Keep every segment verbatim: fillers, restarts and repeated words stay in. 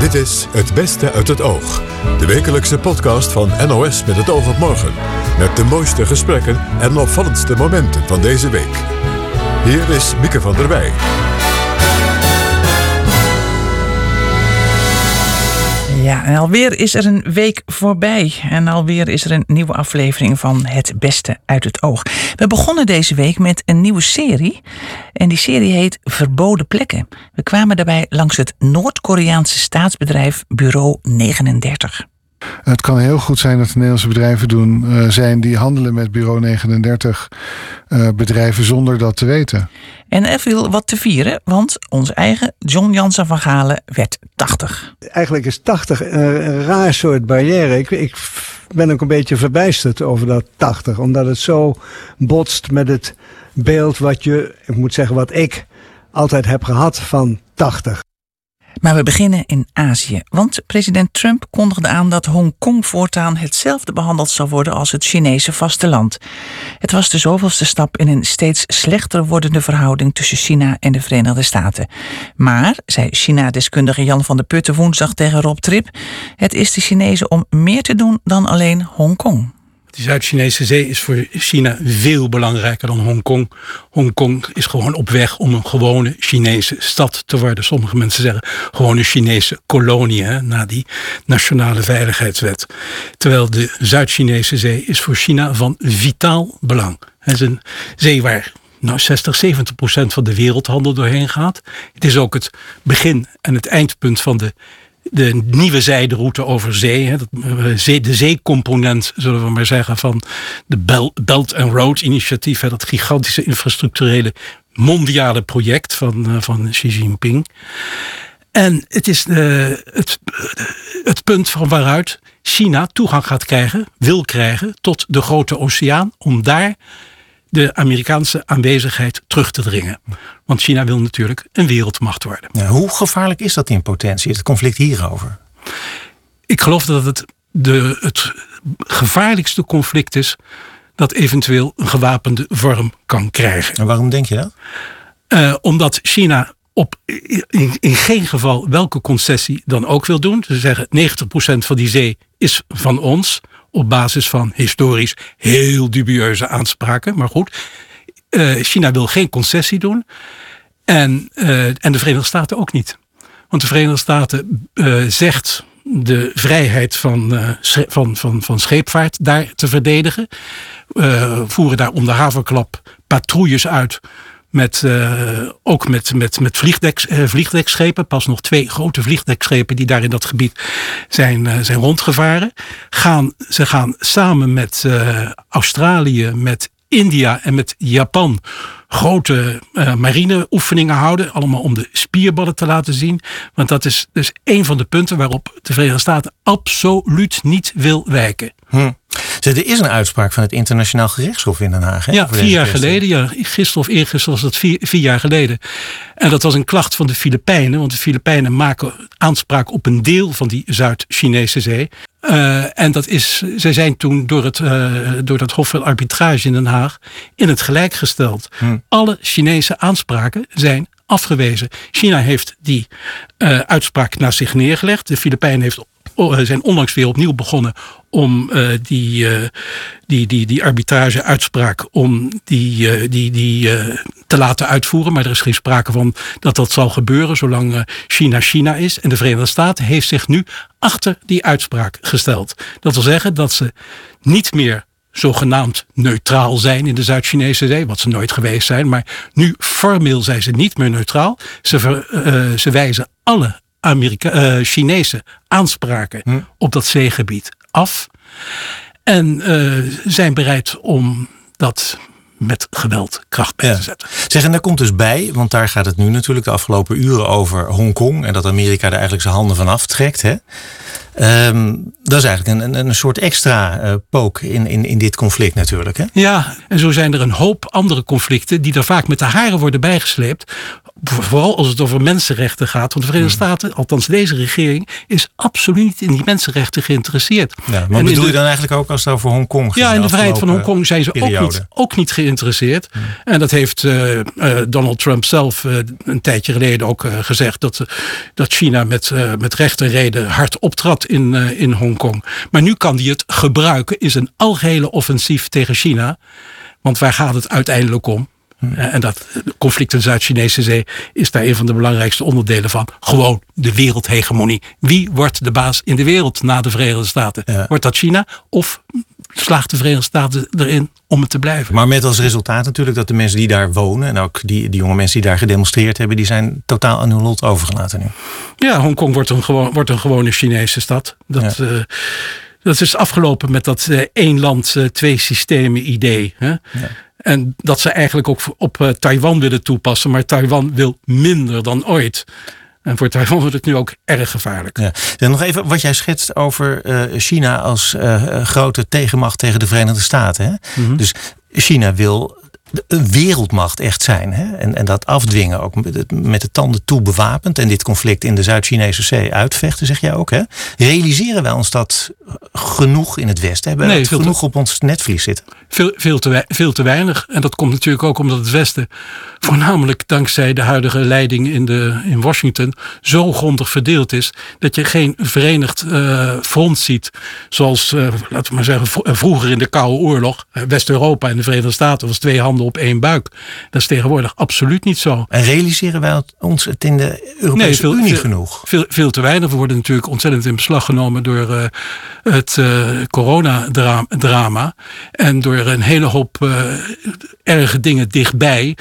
Dit is Het Beste uit het Oog. De wekelijkse podcast van N O S Met het Oog op Morgen. Met de mooiste gesprekken en opvallendste momenten van deze week. Hier is Mieke van der Wij. Ja, en alweer is er een week voorbij. En alweer is er een nieuwe aflevering van Het Beste uit het Oog. We begonnen deze week met een nieuwe serie. En die serie heet Verboden Plekken. We kwamen daarbij langs het Noord-Koreaanse staatsbedrijf Bureau negenendertig. Het kan heel goed zijn dat de Nederlandse bedrijven doen uh, zijn die handelen met Bureau negenendertig uh, bedrijven zonder dat te weten. En er viel wat te vieren, want ons eigen John Jansen van Galen werd tachtig. Eigenlijk is tachtig een, een raar soort barrière. Ik, ik ben ook een beetje verbijsterd over dat tachtig, omdat het zo botst met het beeld wat je, ik moet zeggen wat ik altijd heb gehad van tachtig. Maar we beginnen in Azië, want president Trump kondigde aan dat Hongkong voortaan hetzelfde behandeld zal worden als het Chinese vasteland. Het was de zoveelste stap in een steeds slechter wordende verhouding tussen China en de Verenigde Staten. Maar, zei China-deskundige Jan van der Putten woensdag tegen Rob Tripp, het is de Chinezen om meer te doen dan alleen Hongkong. De Zuid-Chinese zee is voor China veel belangrijker dan Hongkong. Hongkong is gewoon op weg om een gewone Chinese stad te worden. Sommige mensen zeggen gewoon een Chinese kolonie, hè, na die nationale veiligheidswet. Terwijl de Zuid-Chinese zee is voor China van vitaal belang. Het is een zee waar nou zestig, zeventig procent van de wereldhandel doorheen gaat. Het is ook het begin en het eindpunt van de De nieuwe zijderoute over zee, de zeecomponent, zullen we maar zeggen, van de Belt and Road initiatief. Dat gigantische infrastructurele mondiale project van, van Xi Jinping. En het is de, het, het punt van waaruit China toegang gaat krijgen, wil krijgen, tot de Grote Oceaan, om daar de Amerikaanse aanwezigheid terug te dringen. Want China wil natuurlijk een wereldmacht worden. Ja, hoe gevaarlijk is dat in potentie? Is het conflict hierover? Ik geloof dat het de, het gevaarlijkste conflict is dat eventueel een gewapende vorm kan krijgen. En waarom denk je dat? Uh, omdat China op, in, in geen geval welke concessie dan ook wil doen. Ze zeggen negentig procent van die zee is van ons, op basis van historisch heel dubieuze aanspraken. Maar goed, uh, China wil geen concessie doen. En, uh, en de Verenigde Staten ook niet. Want de Verenigde Staten uh, zegt de vrijheid van, uh, sch- van, van, van scheepvaart daar te verdedigen. Uh, voeren daar om de haverklap patrouilles uit. Met, uh, ook met, met, met vliegdeks, uh, vliegdekschepen. Pas nog twee grote vliegdekschepen die daar in dat gebied zijn, uh, zijn rondgevaren. Gaan, ze gaan samen met uh, Australië, met India en met Japan grote uh, marineoefeningen houden. Allemaal om de spierballen te laten zien. Want dat is dus een van de punten waarop de Verenigde Staten absoluut niet wil wijken. Hm. Dus er is een uitspraak van het Internationaal Gerechtshof in Den Haag. Hè, ja, vier jaar geleden. Ja, gisteren of eergisteren was dat vier, vier jaar geleden. En dat was een klacht van de Filipijnen. Want de Filipijnen maken aanspraak op een deel van die Zuid-Chinese zee. Uh, en dat is, zij zijn toen door het, uh, door dat Hof van Arbitrage in Den Haag in het gelijk gesteld. Hm. Alle Chinese aanspraken zijn afgewezen. China heeft die uh, uitspraak naast zich neergelegd. De Filipijnen heeft zijn onlangs weer opnieuw begonnen om uh, die, uh, die, die, die arbitrage-uitspraak om die, uh, die, die, uh, te laten uitvoeren. Maar er is geen sprake van dat dat zal gebeuren zolang uh, China China is. En de Verenigde Staten heeft zich nu achter die uitspraak gesteld. Dat wil zeggen dat ze niet meer zogenaamd neutraal zijn in de Zuid-Chinese zee, wat ze nooit geweest zijn. Maar nu formeel zijn ze niet meer neutraal. Ze, ver, uh, ze wijzen alle Amerika- uh, Chinese aanspraken hmm. op dat zeegebied af. En uh, zijn bereid om dat met geweld kracht bij te zetten. Ja. Zeg, en daar komt dus bij, want daar gaat het nu natuurlijk de afgelopen uren over Hongkong en dat Amerika er eigenlijk zijn handen van aftrekt. Hè? Um, dat is eigenlijk een, een soort extra uh, pook in, in, in dit conflict natuurlijk. Hè? Ja, en zo zijn er een hoop andere conflicten die er vaak met de haren worden bijgesleept. Vooral als het over mensenrechten gaat. Want de Verenigde hmm. Staten, althans deze regering, is absoluut niet in die mensenrechten geïnteresseerd. Ja, maar en bedoel de, je dan eigenlijk ook als het over Hongkong gaat? Ja, in de vrijheid van Hongkong zijn ze ook niet, ook niet geïnteresseerd. Hmm. En dat heeft uh, uh, Donald Trump zelf uh, een tijdje geleden ook uh, gezegd. Dat, uh, dat China met, uh, met recht en reden hard optrad in, uh, in Hongkong. Maar nu kan hij het gebruiken in zijn algehele offensief tegen China. Want waar gaat het uiteindelijk om? En dat conflict in de Zuid-Chinese Zee is daar een van de belangrijkste onderdelen van. Gewoon de wereldhegemonie. Wie wordt de baas in de wereld na de Verenigde Staten? Ja. Wordt dat China of slaagt de Verenigde Staten erin om het te blijven? Maar met als resultaat natuurlijk dat de mensen die daar wonen en ook die, die jonge mensen die daar gedemonstreerd hebben, die zijn totaal aan hun lot overgelaten nu. Ja, Hongkong wordt een, gewoon, wordt een gewone Chinese stad. Dat... Ja. Uh, Dat is afgelopen met dat uh, één land, uh, twee systemen idee. Hè? Ja. En dat ze eigenlijk ook op uh, Taiwan willen toepassen. Maar Taiwan wil minder dan ooit. En voor Taiwan wordt het nu ook erg gevaarlijk. Ja. Dan nog even wat jij schetst over uh, China als uh, grote tegenmacht tegen de Verenigde Staten. Hè? Mm-hmm. Dus China wil een wereldmacht echt zijn. Hè? En, en dat afdwingen ook met de tanden toe bewapend. En dit conflict in de Zuid-Chinese Zee uitvechten, zeg jij ook. Hè? Realiseren wij ons dat genoeg in het Westen? Hebben we nee, genoeg te, op ons netvlies zitten? Veel, veel, te, veel te weinig. En dat komt natuurlijk ook omdat het Westen, voornamelijk dankzij de huidige leiding in, de, in Washington, zo grondig verdeeld is dat je geen verenigd uh, front ziet. Zoals, uh, laten we maar zeggen, v- vroeger in de Koude Oorlog. Uh, West-Europa en de Verenigde Staten was twee handen op één buik. Dat is tegenwoordig absoluut niet zo. En realiseren wij ons het in de Europese nee, veel, Unie veel, genoeg? Veel, veel te weinig. We worden natuurlijk ontzettend in beslag genomen door uh, het uh, coronadrama. En door een hele hoop uh, erge dingen dichtbij,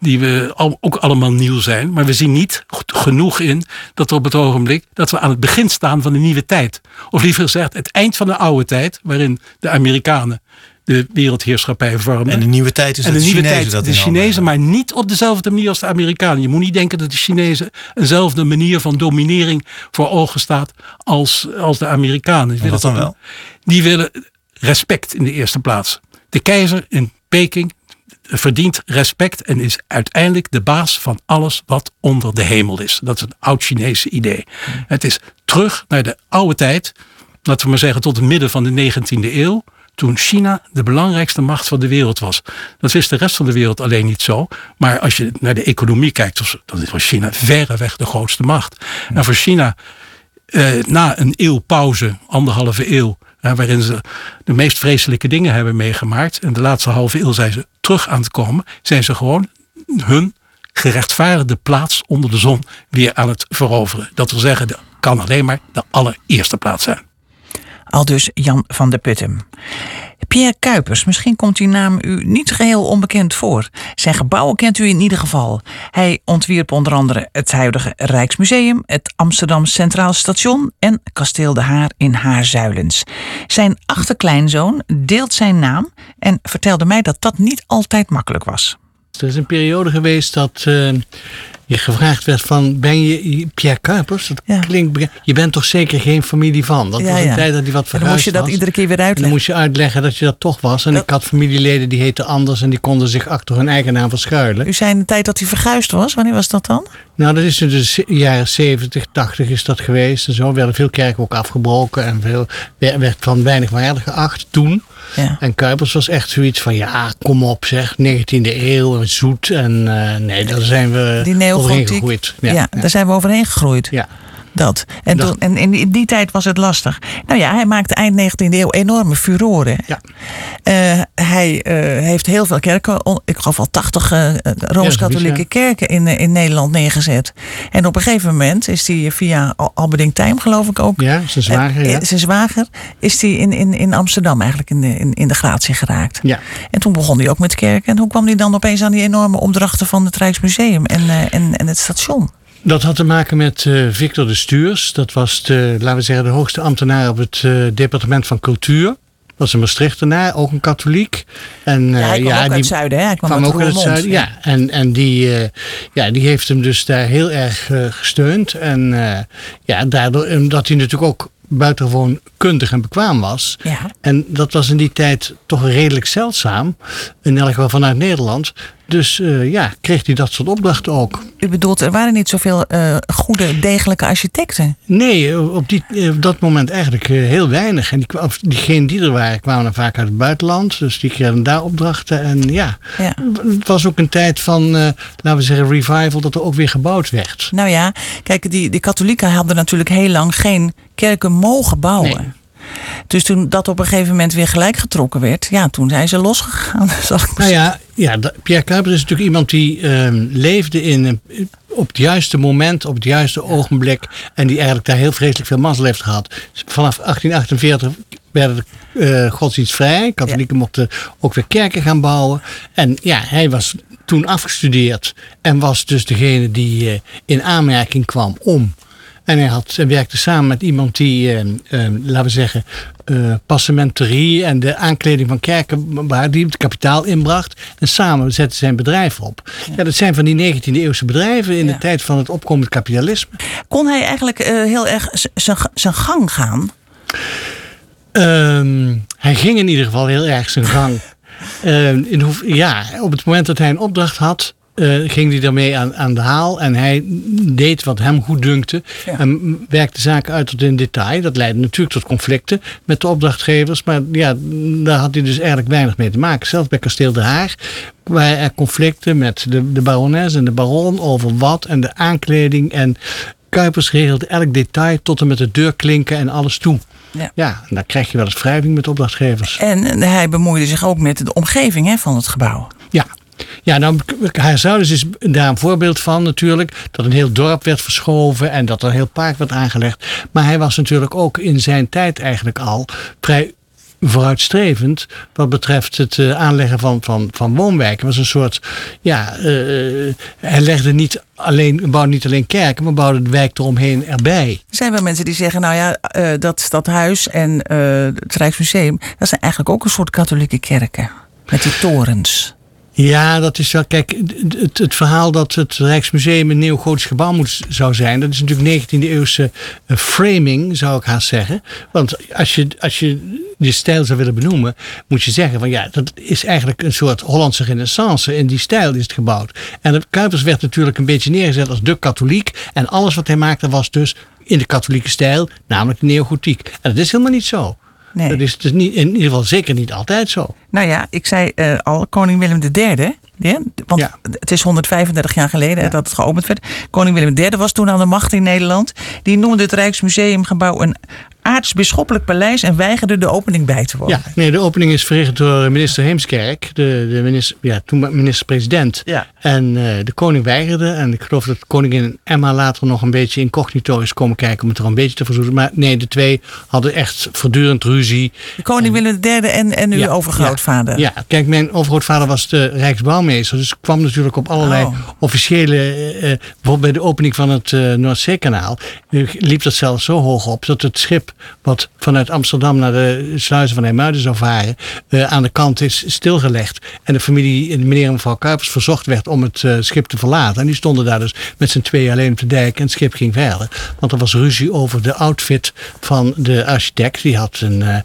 die we al, ook allemaal nieuw zijn. Maar we zien niet genoeg in dat we op het ogenblik dat we aan het begin staan van de nieuwe tijd. Of liever gezegd, het eind van de oude tijd, waarin de Amerikanen de wereldheerschappij vormen. En de nieuwe tijd is en de, de nieuwe Chinezen tijd, dat de Chinezen, maar niet op dezelfde manier als de Amerikanen. Je moet niet denken dat de Chinezen eenzelfde manier van dominering voor ogen staat als, als de Amerikanen. Die dat dan wel? Die willen respect in de eerste plaats. De keizer in Peking verdient respect en is uiteindelijk de baas van alles wat onder de hemel is. Dat is een oud-Chinese idee. Hmm. Het is terug naar de oude tijd, laten we maar zeggen tot het midden van de negentiende eeuw, toen China de belangrijkste macht van de wereld was. Dat wist de rest van de wereld alleen niet zo. Maar als je naar de economie kijkt, dan was China verreweg de grootste macht. Hmm. En voor China, eh, na een eeuw pauze, anderhalve eeuw, waarin ze de meest vreselijke dingen hebben meegemaakt, en de laatste halve eeuw zijn ze terug aan het komen, zijn ze gewoon hun gerechtvaardigde plaats onder de zon weer aan het veroveren. Dat wil zeggen, dat kan alleen maar de allereerste plaats zijn. Aldus Jan van der Putten. Pierre Cuypers, misschien komt die naam u niet geheel onbekend voor. Zijn gebouwen kent u in ieder geval. Hij ontwierp onder andere het huidige Rijksmuseum, het Amsterdam Centraal Station en Kasteel de Haar in Haarzuilens. Zijn achterkleinzoon deelt zijn naam en vertelde mij dat dat niet altijd makkelijk was. Er is een periode geweest dat uh, je gevraagd werd van, ben je Pierre Cuypers? Dat ja. klinkt, je bent toch zeker geen familie van? Dat ja, was een ja. tijd dat hij wat verhuisd was. Dan moest je dat was. iedere keer weer uitleggen. Dan moest je uitleggen dat je dat toch was. En dat... ik had familieleden die heten anders en die konden zich achter hun eigen naam verschuilen. U zei in de tijd dat hij verguisd was. Wanneer was dat dan? Nou, dat is in de jaren zeventig, tachtig is dat geweest. En zo werden veel kerken ook afgebroken en veel, werd van weinig waardig geacht toen. Ja. En Cuypers was echt zoiets van, ja, kom op zeg, negentiende eeuw, zoet. En uh, nee, daar zijn we die overheen gegroeid. Ja, ja, ja, daar zijn we overheen gegroeid. Ja. Dat. En, dat. Toen, en in, die, in die tijd was het lastig. Nou ja, hij maakte eind negentiende eeuw enorme furoren. Ja. Uh, hij uh, heeft heel veel kerken, on, ik geloof al tachtig uh, Rooms-Katholieke ja, kerken in, uh, in Nederland neergezet. En op een gegeven moment is hij via Alberdingk Thijm, geloof ik ook. Ja, zijn zwager. Uh, ja. Zijn zwager is hij in, in, in Amsterdam eigenlijk in de, in, in de gratie geraakt. Ja. En toen begon hij ook met kerken. En hoe kwam hij dan opeens aan die enorme opdrachten van het Rijksmuseum en, uh, en, en het station? Dat had te maken met uh, Victor de Stuers. Dat was de, laten we zeggen, de hoogste ambtenaar op het uh, departement van cultuur. Dat was een Maastrichtenaar, ook een katholiek. En, uh, ja, hij kwam ja, ook die, uit het zuiden, hè? Hij kwam, kwam ook uit het zuiden, ja. ja. En, en die, uh, ja, die heeft hem dus daar heel erg uh, gesteund. En uh, ja, daardoor, omdat hij natuurlijk ook buitengewoon kundig en bekwaam was. Ja. En dat was in die tijd toch redelijk zeldzaam. In elk geval vanuit Nederland. Dus uh, ja, kreeg hij dat soort opdrachten ook. U bedoelt, er waren niet zoveel uh, goede, degelijke architecten? Nee, op, die, op dat moment eigenlijk uh, heel weinig. En die, diegenen die er waren, kwamen dan vaak uit het buitenland. Dus die kregen daar opdrachten. En ja, ja. het was ook een tijd van, uh, laten we zeggen, revival, dat er ook weer gebouwd werd. Nou ja, kijk, die, die katholieken hadden natuurlijk heel lang geen kerken mogen bouwen. Nee. Dus toen dat op een gegeven moment weer gelijk getrokken werd, ja, toen zijn ze losgegaan. Zal ik nou ja, ja, Pierre Cuypers is natuurlijk iemand die uh, leefde in, op het juiste moment, op het juiste ja. ogenblik. En die eigenlijk daar heel vreselijk veel mazzel heeft gehad. Vanaf achttien achtenveertig werden uh, godsdienst vrij. Katholieken ja. mochten ook weer kerken gaan bouwen. En ja, hij was toen afgestudeerd en was dus degene die uh, in aanmerking kwam om. En hij had, werkte samen met iemand die, eh, eh, laten we zeggen, eh, passementerie en de aankleding van kerken, waar die het kapitaal inbracht. En samen zetten zijn bedrijf op. Ja. Ja, dat zijn van die negentiende-eeuwse bedrijven in ja. de tijd van het opkomend kapitalisme. Kon hij eigenlijk eh, heel erg zijn gang gaan? Um, hij ging in ieder geval heel erg zijn gang. uh, in hoe, ja, op het moment dat hij een opdracht had, Uh, ging hij daarmee aan, aan de haal. En hij deed wat hem goed dunkte. Ja. En werkte zaken uit tot in detail. Dat leidde natuurlijk tot conflicten met de opdrachtgevers. Maar ja, daar had hij dus eigenlijk weinig mee te maken. Zelfs bij Kasteel de Haar waren er conflicten met de, de barones en de baron over wat en de aankleding. En Cuypers regelde elk detail tot en met de deurklinken en alles toe. Ja, ja, en dan krijg je wel eens wrijving met opdrachtgevers. En hij bemoeide zich ook met de omgeving, hè, van het gebouw. Ja. Ja, nou, Haarzuilens is daar een voorbeeld van natuurlijk. Dat een heel dorp werd verschoven en dat er een heel park werd aangelegd. Maar hij was natuurlijk ook in zijn tijd eigenlijk al vrij vooruitstrevend wat betreft het uh, aanleggen van, van, van woonwijken. Was een soort, ja, uh, hij legde niet alleen, bouwde niet alleen kerken, maar bouwde de wijk eromheen erbij. Er zijn wel mensen die zeggen, nou ja, uh, dat stadhuis en uh, het Rijksmuseum, dat zijn eigenlijk ook een soort katholieke kerken met die torens. Ja, dat is wel. Kijk, het, het verhaal dat het Rijksmuseum een neogotisch gebouw moet, zou zijn, dat is natuurlijk negentiende-eeuwse framing, zou ik haast zeggen. Want als je, als je die stijl zou willen benoemen, moet je zeggen van ja, dat is eigenlijk een soort Hollandse renaissance. In die stijl is het gebouwd. En Cuypers werd natuurlijk een beetje neergezet als de katholiek. En alles wat hij maakte was dus in de katholieke stijl, namelijk de neogotiek. En dat is helemaal niet zo. Nee. Dat is dus niet, in ieder geval zeker niet altijd zo. Nou ja, ik zei uh, al, koning Willem de derde, yeah? want ja. het is honderdvijfendertig jaar geleden ja. dat het geopend werd. Koning Willem de derde was toen aan de macht in Nederland. Die noemde het Rijksmuseumgebouw een aartsbisschoppelijk paleis en weigerde de opening bij te wonen. Ja, nee, de opening is verricht door minister Heemskerk, de, de minister, ja, toen minister-president. Ja. En uh, de koning weigerde. En ik geloof dat koningin Emma later nog een beetje incognito is komen kijken om het er een beetje te verzoenen. Maar nee, de twee hadden echt voortdurend ruzie. De koning en, Willem de derde en, en uw ja, overgrootvader. Ja, ja, kijk, mijn overgrootvader was de Rijksbouwmeester. Dus kwam natuurlijk op allerlei oh. officiële, uh, bijvoorbeeld bij de opening van het uh, Noordzeekanaal, uh, liep dat zelfs zo hoog op dat het schip wat vanuit Amsterdam naar de sluizen van IJmuiden zou varen, uh, aan de kant is stilgelegd. En de familie, meneer en mevrouw Cuypers, verzocht werd om het uh, schip te verlaten. En die stonden daar dus met z'n tweeën alleen op de dijk en het schip ging verder. Want er was ruzie over de outfit van de architect. Die had een, uh,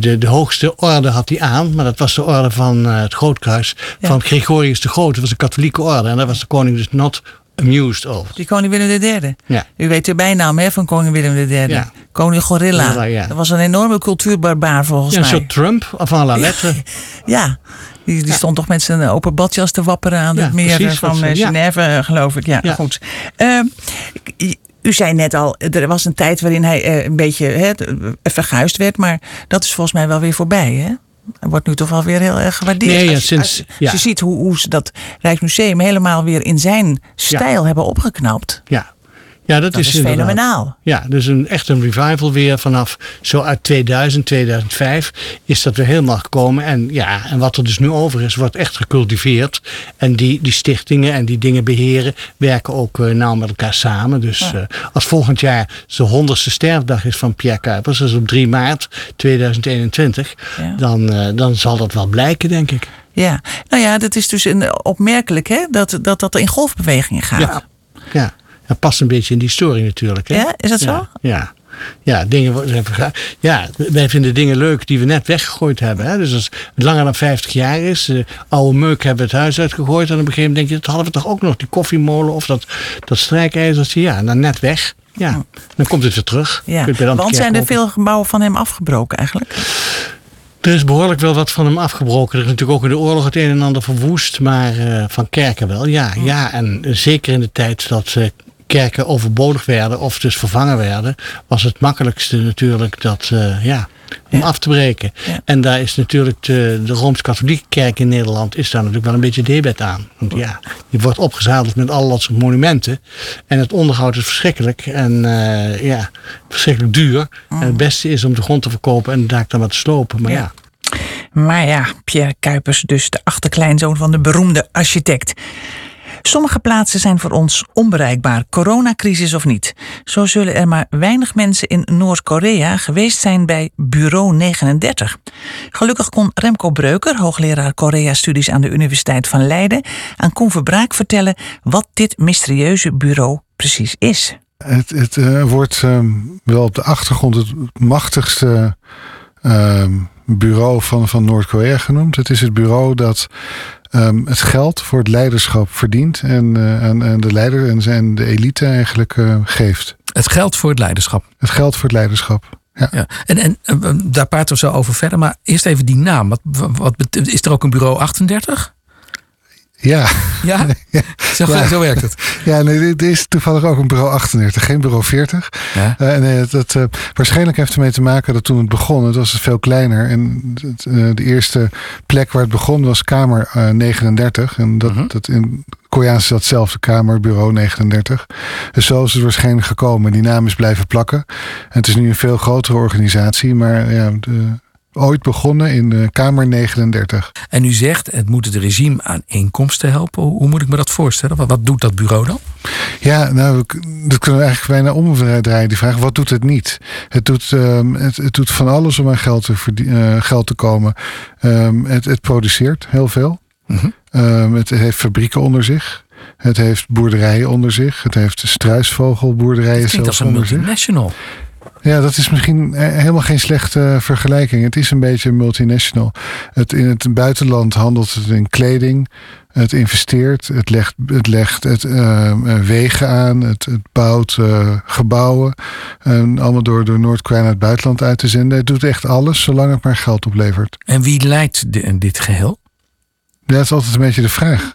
de, de hoogste orde had hij aan, maar dat was de orde van uh, het Grootkruis ja. van Gregorius de Grote. Dat was een katholieke orde en daar was de koning dus not amused over. Die koning Willem de derde. Ja. U weet de bijnaam, hè, van koning Willem de derde. Ja. Koning Gorilla. Gorilla ja. Dat was een enorme cultuurbarbaar volgens ja, mij. Een soort Trump, van la lettre. ja, die, die ja. stond toch met zijn open badjas te wapperen aan ja, het meer precies, van Genève, ja. geloof ik. Ja, ja. goed. Uh, u zei net al, er was een tijd waarin hij uh, een beetje hè, verguisd werd, maar dat is volgens mij wel weer voorbij, hè? Dat wordt nu toch wel weer heel erg gewaardeerd. Nee, ja, sinds, als je, als je ja. ziet hoe, hoe ze dat Rijksmuseum helemaal weer in zijn stijl ja. hebben opgeknapt. Ja, ja dat, dat is, is fenomenaal. Ja, dus een, echt een revival weer vanaf zo uit tweeduizend, tweeduizend vijf is dat weer helemaal gekomen. En ja, en wat er dus nu over is, wordt echt gecultiveerd. En die, die stichtingen en die dingen beheren werken ook uh, nauw met elkaar samen. Dus ja. uh, als volgend jaar de honderdste sterfdag is van Pierre Cuypers, dat is op drie maart tweeduizend eenentwintig, ja. dan, uh, dan zal dat wel blijken, denk ik. Ja, nou ja, dat is dus een, opmerkelijk, hè, dat, dat dat in golfbewegingen gaat. Ja, ja. Dat past een beetje in die story natuurlijk. Hè? Ja, is dat zo? Ja. ja. Ja, dingen zijn vergaard. Ja, wij vinden dingen leuk die we net weggegooid hebben. Hè? Dus als het langer dan vijftig jaar is, uh, oude meuk hebben we het huis uitgegooid. En op een gegeven moment denk je, dat hadden we toch ook nog, die koffiemolen of dat, dat strijkijzertje. Ja, en dan net weg. Ja, dan komt het weer terug. Ja. Want zijn er kopen. Veel gebouwen van hem afgebroken eigenlijk? Er is behoorlijk wel wat van hem afgebroken. Er is natuurlijk ook in de oorlog het een en ander verwoest. Maar uh, van kerken wel, ja. Oh. ja. En uh, zeker in de tijd dat uh, kerken overbodig werden of dus vervangen werden, was het makkelijkste natuurlijk dat, uh, ja, om ja. af te breken. Ja. En daar is natuurlijk de, de Rooms-Katholieke Kerk in Nederland is daar natuurlijk wel een beetje debet aan. Want ja, die wordt opgezadeld met allerlei soort monumenten. En het onderhoud is verschrikkelijk en uh, ja, verschrikkelijk duur. Mm. En het beste is om de grond te verkopen en de daak dan wat te slopen. Maar ja. ja. Maar ja, Pierre Cuypers, dus de achterkleinzoon van de beroemde architect. Sommige plaatsen zijn voor ons onbereikbaar, coronacrisis of niet. Zo zullen er maar weinig mensen in Noord-Korea geweest zijn bij Bureau negenendertig. Gelukkig kon Remco Breuker, hoogleraar Korea-studies aan de Universiteit van Leiden, aan Koen Verbraak vertellen wat dit mysterieuze bureau precies is. Het, het uh, wordt uh, wel op de achtergrond het machtigste uh, bureau van, van Noord-Korea genoemd. Het is het bureau dat Um, het geld voor het leiderschap verdient en, uh, en, en de leider en zijn de elite eigenlijk uh, geeft. Het geld voor het leiderschap. Het geld voor het leiderschap. Ja. Ja. En, en uh, daar praten we zo over verder, maar eerst even die naam. Wat, wat, is er ook een bureau achtendertig? Ja. Ja? ja. Zo, ja. Zo werkt het. Ja, nee, er is toevallig ook een bureau achtendertig, geen bureau veertig. Ja. Uh, nee, dat, uh, waarschijnlijk heeft ermee te maken dat toen het begon, het was het veel kleiner. En het, uh, de eerste plek waar het begon was kamer uh, negenendertig. En dat, uh-huh. dat in Koreaans is datzelfde, kamer, bureau negenendertig. Dus zo is het waarschijnlijk gekomen. Die naam is blijven plakken. En het is nu een veel grotere organisatie, maar ja... De, Ooit begonnen in de Kamer negenendertig. En u zegt, het moet het regime aan inkomsten helpen. Hoe moet ik me dat voorstellen? Wat, wat doet dat bureau dan? Ja, nou, dat kunnen we eigenlijk bijna omdraaien, die vraag. Wat doet het niet? Het doet, um, het, het doet van alles om aan geld te, verdien, uh, geld te komen. Um, het, het produceert heel veel. Mm-hmm. Um, het heeft fabrieken onder zich. Het heeft boerderijen onder zich. Het heeft struisvogelboerderijen zelfs onder zich. Het klinkt als een multinational. Ja, dat is misschien helemaal geen slechte vergelijking. Het is een beetje multinational. Het, in het buitenland handelt het in kleding. Het investeert. Het legt, het legt het, uh, wegen aan. Het, het bouwt uh, gebouwen. Um, allemaal door, door Noord-Korea naar het buitenland uit te zenden. Het doet echt alles, zolang het maar geld oplevert. En wie leidt de, dit geheel? Ja, dat is altijd een beetje de vraag.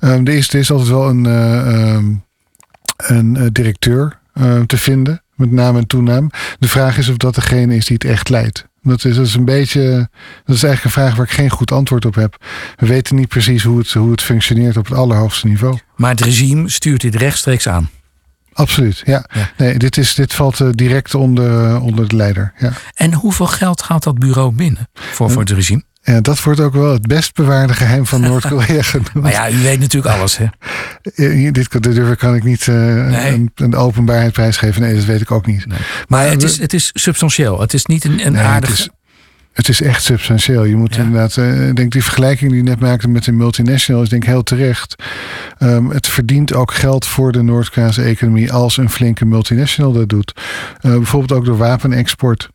Um, er, is, er is altijd wel een, uh, um, een uh, directeur uh, te vinden. Met naam en toenaam. De vraag is of dat degene is die het echt leidt. Dat is, dat is een beetje. Dat is eigenlijk een vraag waar ik geen goed antwoord op heb. We weten niet precies hoe het, hoe het functioneert op het allerhoogste niveau. Maar het regime stuurt dit rechtstreeks aan. Absoluut, ja. ja. Nee, dit, is, dit valt uh, direct onder, onder de leider. Ja. En hoeveel geld gaat dat bureau binnen voor, voor het regime? Ja, dat wordt ook wel het best bewaarde geheim van Noord-Korea genoemd. Maar ja, u weet natuurlijk alles, hè? Ja, dit durf kan ik niet uh, nee. een, een openbaarheid prijsgeven. Nee, dat weet ik ook niet. Nee. Maar, maar het, we, is, het is substantieel. Het is niet een, een nee, aardig... Het is, het is echt substantieel. Je moet ja. inderdaad... Uh, denk die vergelijking die je net maakte met de multinational is denk ik heel terecht. Um, het verdient ook geld voor de Noord-Koreaanse economie als een flinke multinational dat doet. Uh, bijvoorbeeld ook door wapenexport.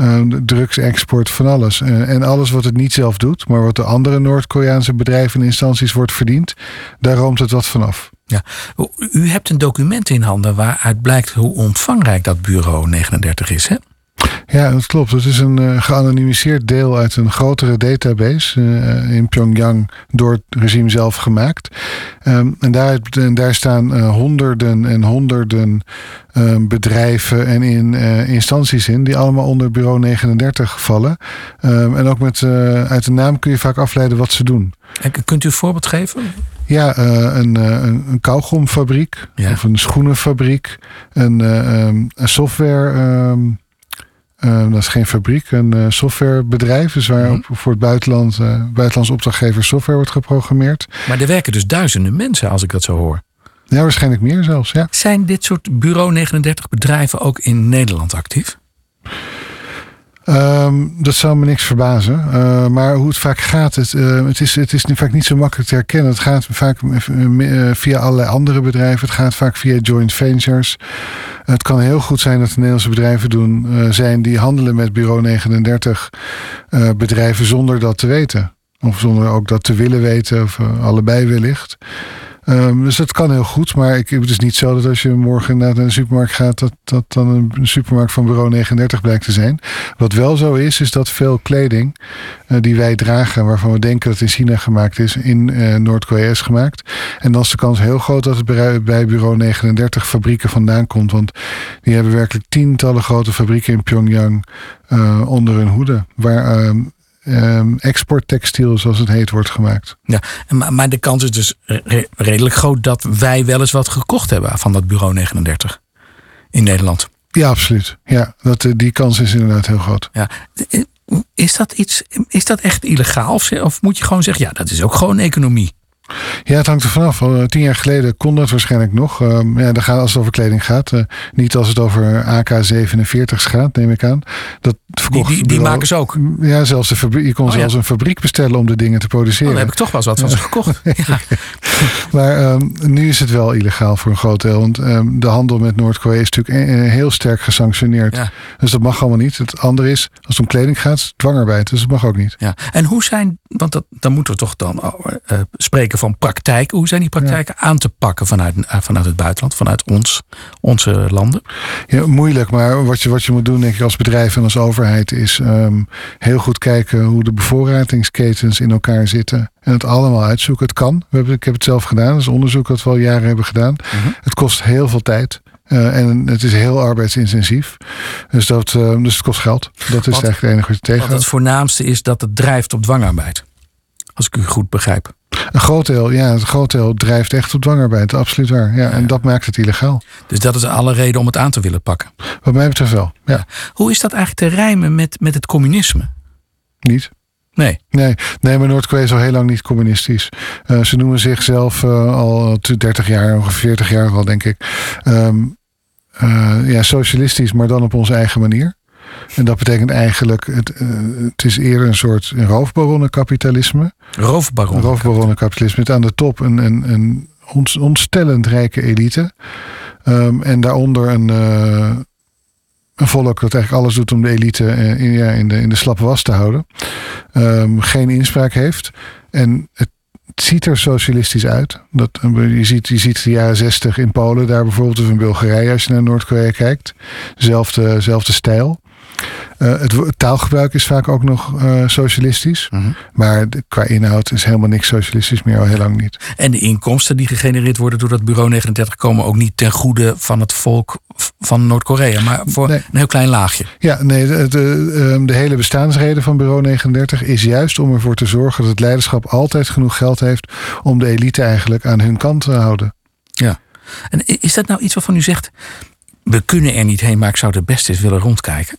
Uh, drugsexport, van alles. Uh, en alles wat het niet zelf doet, maar wat de andere Noord-Koreaanse bedrijven en instanties wordt verdiend, daar roomt het wat vanaf. Ja. U hebt een document in handen waaruit blijkt hoe omvangrijk dat bureau negenendertig is, hè? Ja, dat klopt. Het is een uh, geanonimiseerd deel uit een grotere database uh, in Pyongyang door het regime zelf gemaakt. Um, en, daar, en daar staan uh, honderden en honderden uh, bedrijven en in, uh, instanties in die allemaal onder bureau negenendertig vallen. Um, en ook met, uh, uit de naam kun je vaak afleiden wat ze doen. En kunt u een voorbeeld geven? Ja, een, een, een kauwgomfabriek ja. of een schoenenfabriek, een, een software... Um, Um, dat is geen fabriek, een uh, softwarebedrijf. Dus waar mm-hmm. op, voor het buitenland, uh, buitenlands opdrachtgever software wordt geprogrammeerd. Maar er werken dus duizenden mensen als ik dat zo hoor. Ja, waarschijnlijk meer zelfs, ja. Zijn dit soort bureau negenendertig bedrijven ook in Nederland actief? Um, dat zou me niks verbazen. Uh, maar hoe het vaak gaat, het, uh, het, is, het is vaak niet zo makkelijk te herkennen. Het gaat vaak via allerlei andere bedrijven. Het gaat vaak via joint ventures. Het kan heel goed zijn dat de Nederlandse bedrijven doen uh, zijn die handelen met Bureau negenendertig uh, bedrijven zonder dat te weten. Of zonder ook dat te willen weten, of uh, allebei wellicht. Um, dus dat kan heel goed, maar ik, het is niet zo dat als je morgen naar de supermarkt gaat, dat dat dan een supermarkt van Bureau negenendertig blijkt te zijn. Wat wel zo is, is dat veel kleding uh, die wij dragen, waarvan we denken dat het in China gemaakt is, in uh, Noord-Korea is gemaakt. En dan is de kans heel groot dat het bij Bureau negenendertig fabrieken vandaan komt, want die hebben werkelijk tientallen grote fabrieken in Pyongyang uh, onder hun hoede, waar... Uh, Um, exporttextiel, zoals het heet, wordt gemaakt. Ja, maar, maar de kans is dus re- redelijk groot dat wij wel eens wat gekocht hebben van dat Bureau negenendertig in Nederland. Ja, absoluut. Ja, dat, die kans is inderdaad heel groot. Ja. Is dat iets, is dat echt illegaal? Of, of moet je gewoon zeggen, ja, dat is ook gewoon economie? Ja, het hangt er vanaf. Tien jaar geleden kon dat waarschijnlijk nog. Uh, ja, dan gaat, als het over kleding gaat. Uh, niet als het over A K zevenenveertigs gaat, neem ik aan. Dat verkocht die die, die maken ze ook? Ja, zelfs de fabrie- je kon oh, zelfs ja. een fabriek bestellen om de dingen te produceren. Oh, dan heb ik toch wel eens wat van ze gekocht. Ja. Maar um, nu is het wel illegaal voor een groot deel. Want um, de handel met Noord-Korea is natuurlijk heel sterk gesanctioneerd. Ja. Dus dat mag allemaal niet. Het andere is, als het om kleding gaat, dwangarbeid. Dus dat mag ook niet. Ja. En hoe zijn, want dat, dan moeten we toch dan oh, uh, spreken van praktijk. Hoe zijn die praktijken ja. aan te pakken vanuit, vanuit het buitenland, vanuit ons, onze landen? Ja, moeilijk, maar wat je, wat je moet doen, denk ik, als bedrijf en als overheid is um, heel goed kijken hoe de bevoorradingsketens in elkaar zitten en het allemaal uitzoeken. Het kan. We hebben, ik heb het zelf gedaan. Dat is onderzoek dat we al jaren hebben gedaan. Uh-huh. Het kost heel veel tijd. Uh, en het is heel arbeidsintensief. Dus, dat, uh, dus het kost geld. Dat is wat, eigenlijk het enige wat je tegenhoudt. Wat het voornaamste is dat het drijft op dwangarbeid. Als ik u goed begrijp. Een groot deel, ja, een groot deel drijft echt op dwangarbeid, absoluut waar. Ja, en ja. dat maakt het illegaal. Dus dat is alle reden om het aan te willen pakken? Wat mij betreft wel, ja. ja. Hoe is dat eigenlijk te rijmen met, met het communisme? Niet. Nee. Nee, nee, maar Noord-Korea is al heel lang niet communistisch. Uh, ze noemen zichzelf uh, al dertig jaar, ongeveer veertig jaar al, denk ik. Um, uh, ja, socialistisch, maar dan op onze eigen manier. En dat betekent eigenlijk, het, uh, het is eerder een soort roofbaronnenkapitalisme. Roofbaronnenkapitalisme. Roofbaronnenkapitalisme. Met aan de top een, een, een ontstellend rijke elite. Um, en daaronder een, uh, een volk dat eigenlijk alles doet om de elite uh, in, ja, in, de, in de slappe was te houden. Um, geen inspraak heeft. En het Het ziet er socialistisch uit. Dat, je, ziet, je ziet de jaren zestig in Polen, daar bijvoorbeeld, of in Bulgarije, als je naar Noord-Korea kijkt. Zelfde, zelfde stijl. Uh, het, het taalgebruik is vaak ook nog uh, socialistisch. Mm-hmm. Maar de, qua inhoud is helemaal niks socialistisch meer, al heel lang niet. En de inkomsten die gegenereerd worden door dat Bureau negenendertig komen ook niet ten goede van het volk van Noord-Korea, maar voor nee. een heel klein laagje. Ja, nee, de, de, de hele bestaansreden van Bureau negenendertig is juist om ervoor te zorgen dat het leiderschap altijd genoeg geld heeft om de elite eigenlijk aan hun kant te houden. Ja. En is dat nou iets waarvan u zegt, we kunnen er niet heen, maar ik zou het best eens willen rondkijken?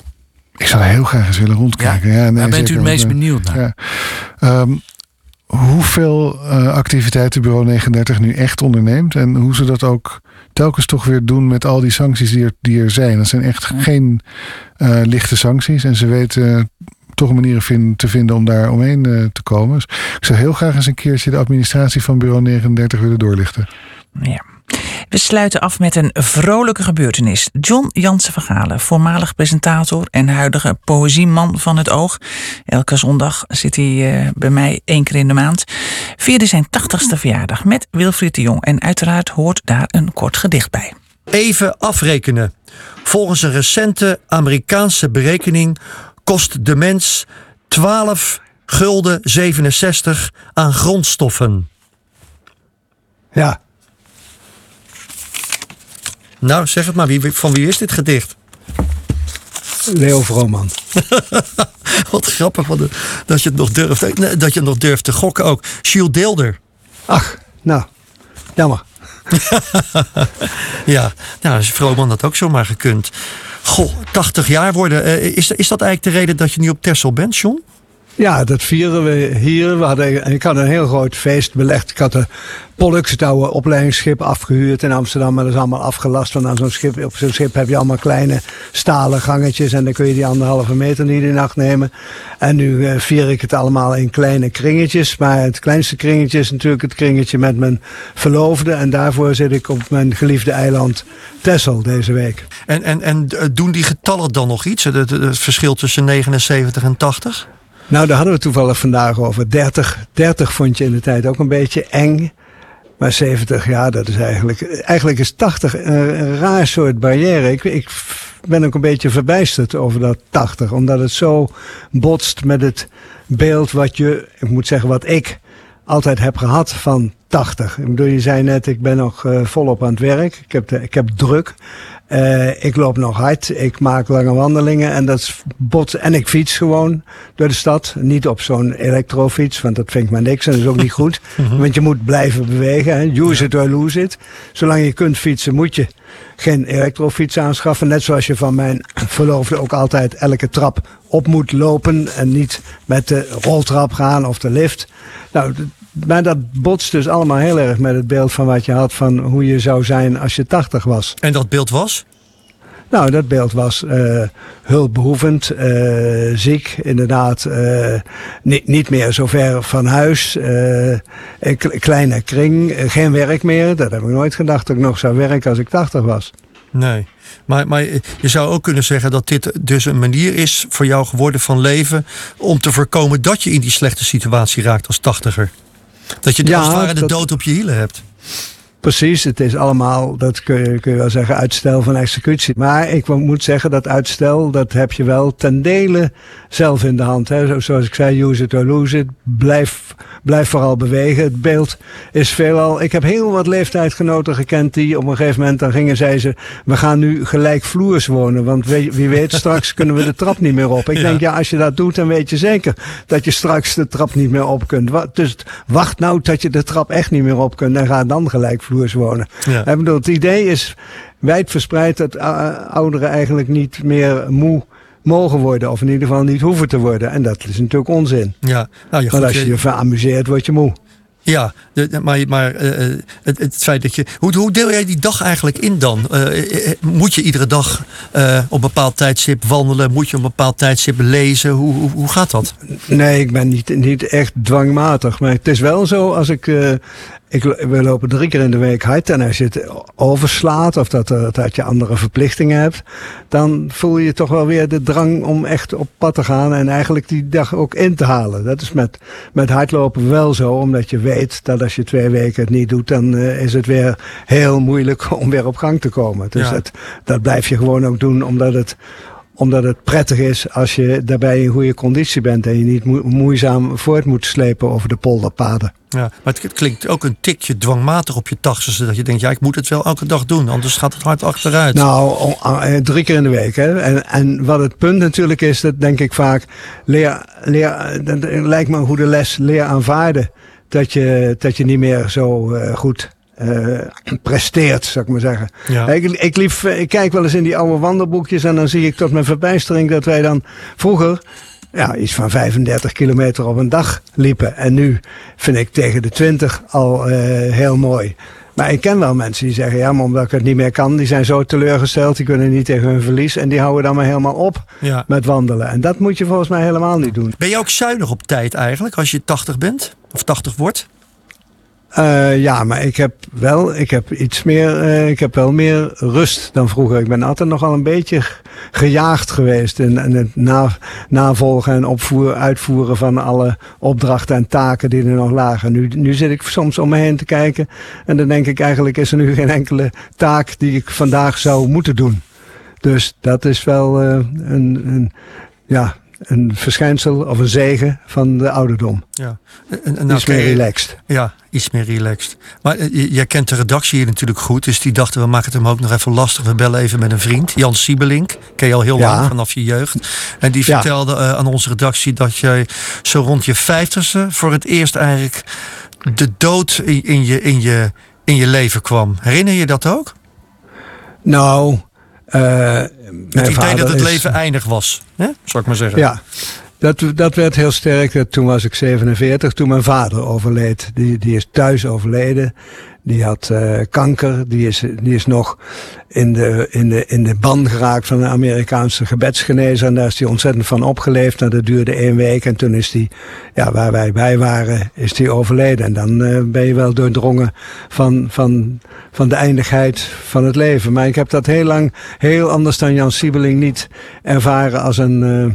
Ik zou heel graag eens willen rondkijken. Ja, ja, nee, daar bent zeker u het meest benieuwd naar. Ja. Um, hoeveel uh, activiteiten Bureau negenendertig nu echt onderneemt en hoe ze dat ook telkens toch weer doen met al die sancties die er, die er zijn. Dat zijn echt ja. geen uh, lichte sancties en ze weten uh, toch manieren vind, te vinden om daar omheen uh, te komen. Dus ik zou heel graag eens een keertje de administratie van Bureau negenendertig willen doorlichten. Ja. We sluiten af met een vrolijke gebeurtenis. John Jansen van Galen, voormalig presentator en huidige poëzieman van Het Oog. Elke zondag zit hij bij mij één keer in de maand. Vierde zijn tachtigste verjaardag met Wilfried de Jong. En uiteraard hoort daar een kort gedicht bij. Even afrekenen. Volgens een recente Amerikaanse berekening kost de mens twaalf gulden zevenenzestig aan grondstoffen. Ja. Nou, zeg het maar. Wie, van wie is dit gedicht? Leo Vrooman. Wat grappig de, dat, je het nog durft, dat je het nog durft te gokken ook. Jules Deelder. Ach, nou, jammer. Ja, nou is Vrooman dat ook zomaar gekund. Goh, tachtig jaar worden. Uh, is, is dat eigenlijk de reden dat je nu op Texel bent, John? Ja, dat vieren we hier. We hadden, ik had een heel groot feest belegd. Ik had de Pollux, het oude opleidingsschip, afgehuurd in Amsterdam. Maar dat is allemaal afgelast. Want aan zo'n schip, op zo'n schip heb je allemaal kleine stalen gangetjes. En dan kun je die anderhalve meter niet in acht nemen. En nu eh, vier ik het allemaal in kleine kringetjes. Maar het kleinste kringetje is natuurlijk het kringetje met mijn verloofde. En daarvoor zit ik op mijn geliefde eiland Texel deze week. En, en, en doen die getallen dan nog iets? Het, het verschil tussen negenenzeventig en tachtig? Nou, daar hadden we toevallig vandaag over. dertig, dertig vond je in de tijd ook een beetje eng. Maar zeventig, ja, dat is eigenlijk... Eigenlijk is tachtig een, een raar soort barrière. Ik, ik ben ook een beetje verbijsterd over dat tachtig. Omdat het zo botst met het beeld wat je... Ik moet zeggen, wat ik altijd heb gehad van tachtig. Ik bedoel, je zei net, ik ben nog uh, volop aan het werk. Ik heb, de, ik heb druk. Uh, ik loop nog hard, ik maak lange wandelingen en dat is bot. En ik fiets gewoon door de stad. Niet op zo'n elektrofiets, want dat vind ik maar niks en dat is ook niet goed. Mm-hmm. Want je moet blijven bewegen, hè? Use it or lose it. Zolang je kunt fietsen moet je geen elektrofiets aanschaffen. Net zoals je van mijn verloofde ook altijd elke trap op moet lopen en niet met de roltrap gaan of de lift. Nou, maar dat botst dus allemaal heel erg met het beeld van wat je had van hoe je zou zijn als je tachtig was. En dat beeld was? Nou, dat beeld was uh, hulpbehoevend, uh, ziek, inderdaad, uh, niet, niet meer zo ver van huis, uh, een k- kleine kring, uh, geen werk meer. Dat heb ik nooit gedacht dat ik nog zou werken als ik tachtig was. Nee, maar, maar je zou ook kunnen zeggen dat dit dus een manier is voor jou geworden van leven om te voorkomen dat je in die slechte situatie raakt als tachtiger. Dat je de, ja, als het ware de dat, dood op je hielen hebt. Precies, het is allemaal, dat kun je, kun je wel zeggen, uitstel van executie. Maar ik moet zeggen, dat uitstel, dat heb je wel ten dele zelf in de hand. Hè. Zoals ik zei, use it or lose it. Blijf, blijf vooral bewegen. Het beeld is veelal... Ik heb heel wat leeftijdgenoten gekend die op een gegeven moment... dan gingen zij ze, we gaan nu gelijkvloers wonen. Want wie, wie weet, straks kunnen we de trap niet meer op. Ik ja. denk, ja, als je dat doet, dan weet je zeker... dat je straks de trap niet meer op kunt. Dus wacht nou dat je de trap echt niet meer op kunt... en ga dan gelijkvloers wonen. Ja. Ik bedoel, het idee is wijdverspreid dat uh, ouderen eigenlijk niet meer moe mogen worden. Of in ieder geval niet hoeven te worden. En dat is natuurlijk onzin. Ja. Nou, je Want als je je veramuseert, word je moe. Ja, de, maar, maar uh, het, het feit dat je... Hoe, hoe deel jij die dag eigenlijk in dan? Uh, moet je iedere dag uh, op een bepaald tijdstip wandelen? Moet je op een bepaald tijdstip lezen? Hoe, hoe, hoe gaat dat? Nee, ik ben niet, niet echt dwangmatig. Maar het is wel zo als ik... Uh, Ik, we lopen drie keer in de week hard en als je het overslaat of dat, dat je andere verplichtingen hebt, dan voel je toch wel weer de drang om echt op pad te gaan en eigenlijk die dag ook in te halen. Dat is met, met hardlopen wel zo, omdat je weet dat als je twee weken het niet doet, dan uh, is het weer heel moeilijk om weer op gang te komen. Dus ja. dat, dat blijf je gewoon ook doen, omdat het... Omdat het prettig is als je daarbij in goede conditie bent... en je niet moe- moeizaam voort moet slepen over de polderpaden. Ja, maar het klinkt ook een tikje dwangmatig op je tachtigste... dat je denkt, ja, ik moet het wel elke dag doen... anders gaat het hard achteruit. Nou, drie keer in de week. Hè? En, en wat het punt natuurlijk is, dat denk ik vaak... Leer, leer, dat lijkt me een goede les, leer aanvaarden... dat je, dat je niet meer zo uh, goed... Uh, presteert, zou ik maar zeggen. Ja. Ik, ik, lief, ik kijk wel eens in die oude wandelboekjes... en dan zie ik tot mijn verbijstering dat wij dan vroeger... ja, iets van vijfendertig kilometer op een dag liepen. En nu vind ik tegen de twintig al uh, heel mooi... Maar ik ken wel mensen die zeggen, ja, maar omdat ik het niet meer kan... die zijn zo teleurgesteld, die kunnen niet tegen hun verlies... en die houden dan maar helemaal op ja. met wandelen. En dat moet je volgens mij helemaal niet doen. Ben je ook zuinig op tijd eigenlijk, als je tachtig bent? Of tachtig wordt? Uh, ja, maar ik heb wel, ik heb iets meer, uh, ik heb wel meer rust dan vroeger. Ik ben altijd nogal een beetje gejaagd geweest in, in het na, navolgen en opvoer, uitvoeren van alle opdrachten en taken die er nog lagen. Nu, nu zit ik soms om me heen te kijken en dan denk ik eigenlijk is er nu geen enkele taak die ik vandaag zou moeten doen. Dus dat is wel uh, een, een, ja... een verschijnsel of een zegen van de ouderdom. Ja. En, en, nou, iets meer relaxed. Ja, iets meer relaxed. Maar uh, jij kent de redactie hier natuurlijk goed... dus die dachten, we maken het hem ook nog even lastig. We bellen even met een vriend, Jan Siebelink. Ken je al heel ja. lang vanaf je jeugd. En die ja. vertelde uh, aan onze redactie... dat jij zo rond je vijftigste voor het eerst eigenlijk... de dood in, in, je, in, je, in je leven kwam. Herinner je dat ook? Nou... Uh, het idee dat het is, leven eindig was, hè? Zou ik maar zeggen. Ja, Dat, dat werd heel sterk. Toen was ik zevenenveertig, toen mijn vader overleed. Die, die is thuis overleden. Die had uh, kanker. Die is, die is nog in de, in, de, in de ban geraakt van een Amerikaanse gebedsgenezer. En daar is hij ontzettend van opgeleefd. Nou, dat duurde één week. En toen is hij, ja, waar wij bij waren, is hij overleden. En dan uh, ben je wel doordrongen van, van, van de eindigheid van het leven. Maar ik heb dat heel lang, heel anders dan Jan Siebeling, niet ervaren als een... Uh,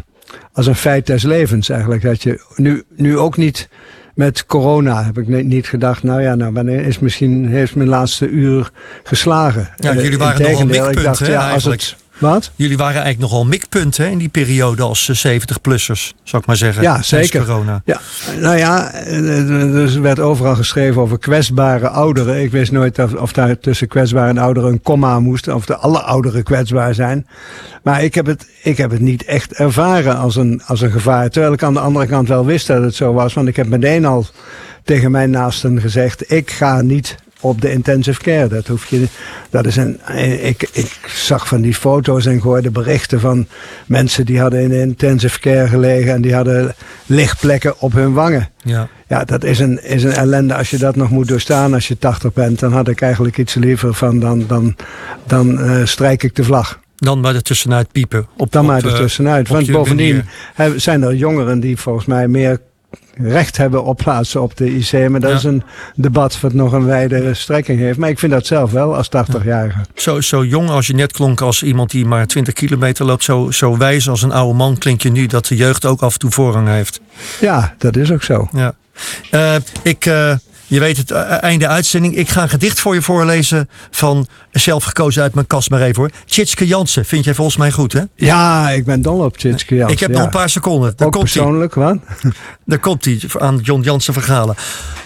Als een feit des levens eigenlijk. Dat je nu, nu ook niet met corona, heb ik ne- niet gedacht... nou ja, nou, wanneer is misschien, heeft mijn laatste uur geslagen. Ja, jullie waren nogal mikpunt, hè, ja, eigenlijk. Als het, wat? Jullie waren eigenlijk nogal mikpunt, hè, in die periode als zeventig-plussers, zou ik maar zeggen. Ja, zeker. Corona. Ja, nou ja, er werd overal geschreven over kwetsbare ouderen. Ik wist nooit of, of daar tussen kwetsbaar en ouderen een komma moest... of de alle ouderen kwetsbaar zijn... Maar ik heb het, ik heb het niet echt ervaren als een, als een gevaar. Terwijl ik aan de andere kant wel wist dat het zo was. Want ik heb meteen al tegen mijn naasten gezegd... ik ga niet op de intensive care. Dat hoef je, dat is een, ik, ik zag van die foto's en hoorde berichten van mensen... die hadden in de intensive care gelegen... en die hadden lichtplekken op hun wangen. Ja, ja dat is een, is een ellende als je dat nog moet doorstaan als je tachtig bent. Dan had ik eigenlijk iets liever van dan, dan, dan uh, strijk ik de vlag. Dan maar er tussenuit piepen. Op, Dan maar er tussenuit. Uh, want bovendien manier. zijn er jongeren die volgens mij meer recht hebben op plaatsen op de I C. Maar dat ja. is een debat wat nog een wijdere strekking heeft. Maar ik vind dat zelf wel als tachtigjarige. Ja. Zo, zo jong als je net klonk als iemand die maar twintig kilometer loopt. Zo, zo wijs als een oude man klink je nu dat de jeugd ook af en toe voorrang heeft. Ja, dat is ook zo. Ja. Uh, ik... Uh... Je weet het, einde uitzending. Ik ga een gedicht voor je voorlezen van, zelf gekozen uit mijn kast maar even hoor. Tjitske Jansen, vind jij volgens mij goed, hè? Ja, ik ben dol op Tjitske Jansen. Ik heb ja. nog een paar seconden. Daar ook komt persoonlijk, wat? Daar komt hij, aan John Jansen van Galen.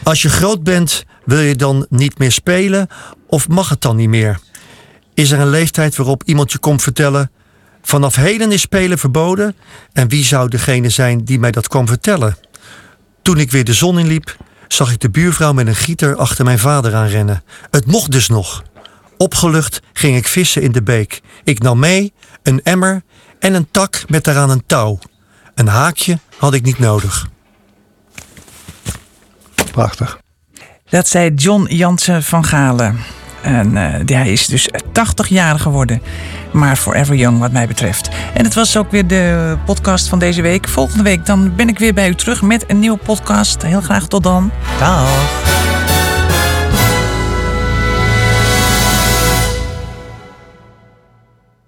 Als je groot bent, wil je dan niet meer spelen of mag het dan niet meer? Is er een leeftijd waarop iemand je komt vertellen... vanaf heden is spelen verboden en wie zou degene zijn die mij dat kwam vertellen? Toen ik weer de zon inliep... zag ik de buurvrouw met een gieter achter mijn vader aanrennen. Het mocht dus nog. Opgelucht ging ik vissen in de beek. Ik nam mee een emmer en een tak met daaraan een touw. Een haakje had ik niet nodig. Prachtig. Dat zei John Jansen van Galen. En uh, hij is dus tachtig jaar geworden. Maar forever young wat mij betreft. En het was ook weer de podcast van deze week. Volgende week dan ben ik weer bij u terug met een nieuwe podcast. Heel graag tot dan. Dag.